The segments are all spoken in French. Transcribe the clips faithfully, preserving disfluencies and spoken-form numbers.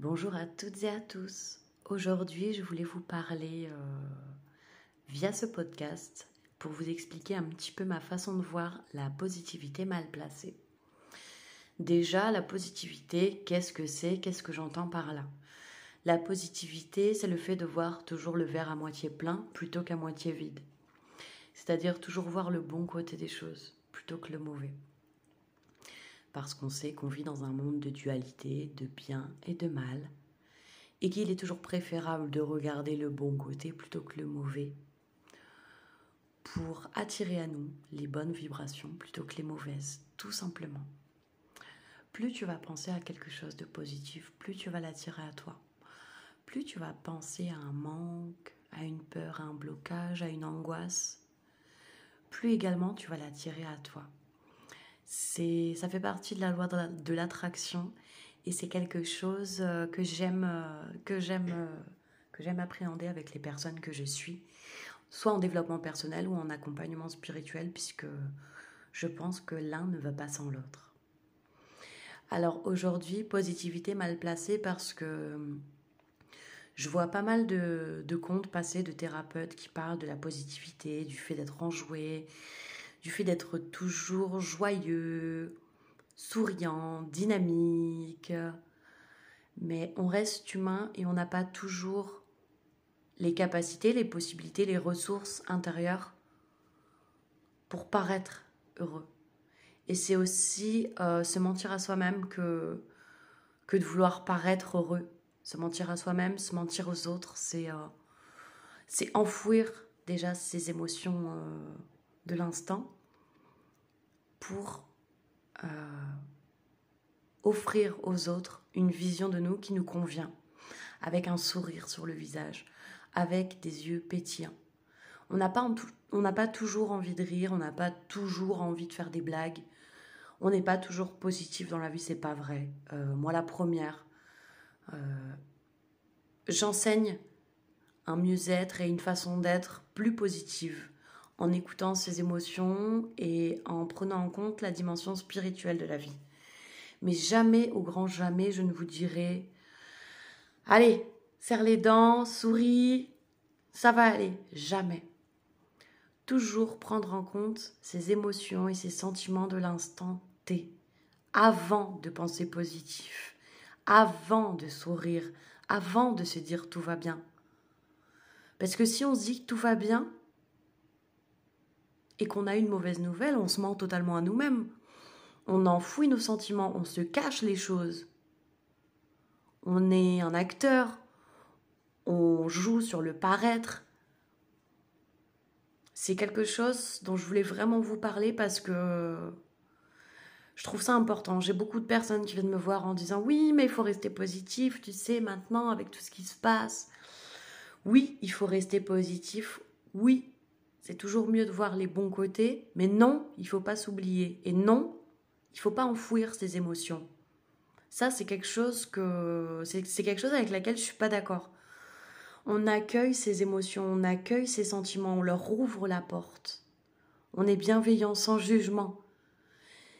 Bonjour à toutes et à tous. Aujourd'hui, je voulais vous parler euh, via ce podcast pour vous expliquer un petit peu ma façon de voir la positivité mal placée. Déjà, la positivité, qu'est-ce que c'est? Qu'est-ce que j'entends par là? La positivité, c'est le fait de voir toujours le verre à moitié plein plutôt qu'à moitié vide. C'est-à-dire toujours voir le bon côté des choses plutôt que le mauvais. Parce qu'on sait qu'on vit dans un monde de dualité, de bien et de mal, et qu'il est toujours préférable de regarder le bon côté plutôt que le mauvais, pour attirer à nous les bonnes vibrations plutôt que les mauvaises, tout simplement. Plus tu vas penser à quelque chose de positif, plus tu vas l'attirer à toi, plus tu vas penser à un manque, à une peur, à un blocage, à une angoisse, plus également tu vas l'attirer à toi. C'est, ça fait partie de la loi de l'attraction et c'est quelque chose que j'aime, que, j'aime, que j'aime appréhender avec les personnes que je suis, soit en développement personnel ou en accompagnement spirituel, puisque je pense que l'un ne va pas sans l'autre. Alors aujourd'hui, positivité mal placée parce que je vois pas mal de, de comptes passés de thérapeutes qui parlent de la positivité, du fait d'être enjoué, du fait d'être toujours joyeux, souriant, dynamique. Mais on reste humain et on n'a pas toujours les capacités, les possibilités, les ressources intérieures pour paraître heureux. Et c'est aussi euh, se mentir à soi-même que, que de vouloir paraître heureux. Se mentir à soi-même, se mentir aux autres, c'est, euh, c'est enfouir déjà ses émotions euh, de l'instant pour euh, offrir aux autres une vision de nous qui nous convient, avec un sourire sur le visage, avec des yeux pétillants. On n'a pas, on n'a pas toujours envie de rire, on n'a pas toujours envie de faire des blagues, on n'est pas toujours positif dans la vie, c'est pas vrai. Euh, moi la première, euh, j'enseigne un mieux-être et une façon d'être plus positive, en écoutant ses émotions et en prenant en compte la dimension spirituelle de la vie. Mais jamais, au grand jamais, je ne vous dirai « Allez, serre les dents, souris, ça va aller ». Jamais. Toujours prendre en compte ses émotions et ses sentiments de l'instant T, avant de penser positif, avant de sourire, avant de se dire « tout va bien ». Parce que si on se dit « tout va bien », et qu'on a une mauvaise nouvelle, on se ment totalement à nous-mêmes. On enfouit nos sentiments, on se cache les choses. On est un acteur, on joue sur le paraître. C'est quelque chose dont je voulais vraiment vous parler parce que je trouve ça important. J'ai beaucoup de personnes qui viennent me voir en disant « Oui, mais il faut rester positif, tu sais, maintenant, avec tout ce qui se passe. » Oui, il faut rester positif, oui. C'est toujours mieux de voir les bons côtés, mais non, il ne faut pas s'oublier. Et non, il ne faut pas enfouir ses émotions. Ça, c'est quelque chose que, c'est, c'est quelque chose avec laquelle je ne suis pas d'accord. On accueille ses émotions, on accueille ses sentiments, on leur ouvre la porte. On est bienveillant, sans jugement.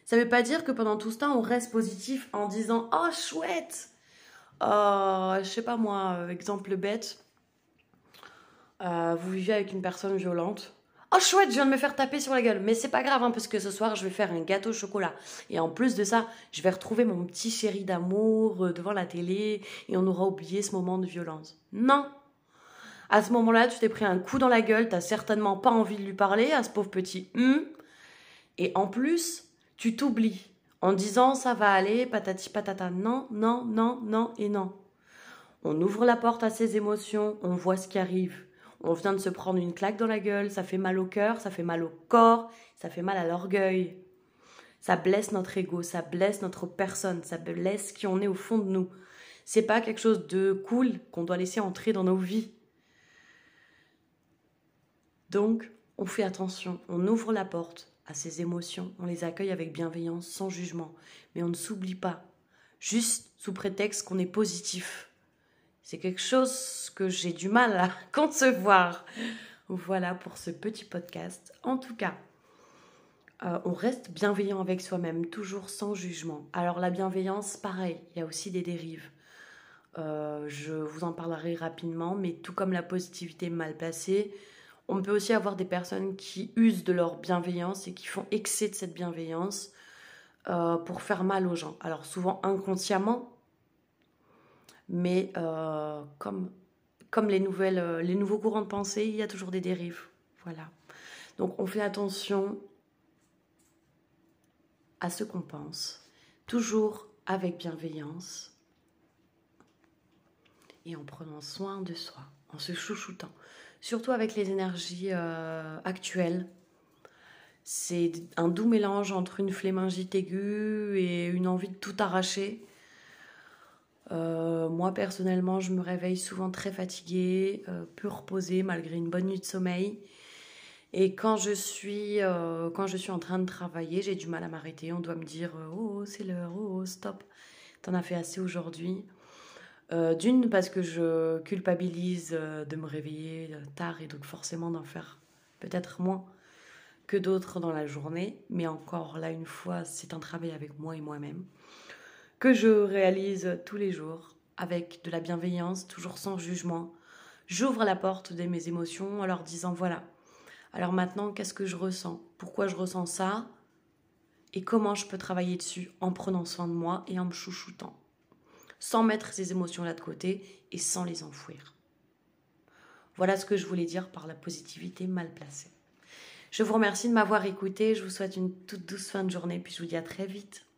Ça ne veut pas dire que pendant tout ce temps, on reste positif en disant « Oh, chouette !» euh, Je ne sais pas moi, exemple bête... Euh, vous vivez avec une personne violente. Oh chouette, je viens de me faire taper sur la gueule. Mais c'est pas grave, hein, parce que ce soir, je vais faire un gâteau au chocolat. Et en plus de ça, je vais retrouver mon petit chéri d'amour devant la télé et on aura oublié ce moment de violence. Non. À ce moment-là, tu t'es pris un coup dans la gueule, t'as certainement pas envie de lui parler à ce pauvre petit hum. Et en plus, tu t'oublies en disant ça va aller, patati patata. Non, non, non, non et non. On ouvre la porte à ses émotions, on voit ce qui arrive. On vient de se prendre une claque dans la gueule, ça fait mal au cœur, ça fait mal au corps, ça fait mal à l'orgueil. Ça blesse notre ego, ça blesse notre personne, ça blesse qui on est au fond de nous. C'est pas quelque chose de cool qu'on doit laisser entrer dans nos vies. Donc, on fait attention, on ouvre la porte à ces émotions, on les accueille avec bienveillance, sans jugement. Mais on ne s'oublie pas, juste sous prétexte qu'on est positif. C'est quelque chose que j'ai du mal à concevoir. Voilà pour ce petit podcast. En tout cas, euh, on reste bienveillant avec soi-même, toujours sans jugement. Alors la bienveillance, pareil, il y a aussi des dérives. Euh, je vous en parlerai rapidement, mais tout comme la positivité mal placée, on peut aussi avoir des personnes qui usent de leur bienveillance et qui font excès de cette bienveillance euh, pour faire mal aux gens. Alors souvent inconsciemment, mais euh, comme, comme les, nouvelles, les nouveaux courants de pensée, il y a toujours des dérives. Voilà. Donc on fait attention à ce qu'on pense, toujours avec bienveillance et en prenant soin de soi, en se chouchoutant. Surtout avec les énergies euh, actuelles. C'est un doux mélange entre une flémingite aiguë et une envie de tout arracher. Euh, moi, personnellement, je me réveille souvent très fatiguée, euh, peu reposée, malgré une bonne nuit de sommeil. Et quand je suis, euh, quand je suis en train de travailler, j'ai du mal à m'arrêter. On doit me dire « Oh, c'est l'heure, oh, stop, t'en as fait assez aujourd'hui ». Euh, d'une, parce que je culpabilise euh, de me réveiller tard et donc forcément d'en faire peut-être moins que d'autres dans la journée. Mais encore là, une fois, c'est un travail avec moi et moi-même que je réalise tous les jours avec de la bienveillance, toujours sans jugement. J'ouvre la porte de mes émotions en leur disant « Voilà, alors maintenant, qu'est-ce que je ressens? Pourquoi je ressens ça? Et comment je peux travailler dessus en prenant soin de moi et en me chouchoutant ?» sans mettre ces émotions-là de côté et sans les enfouir. Voilà ce que je voulais dire par la positivité mal placée. Je vous remercie de m'avoir écouté, je vous souhaite une toute douce fin de journée, puis je vous dis à très vite.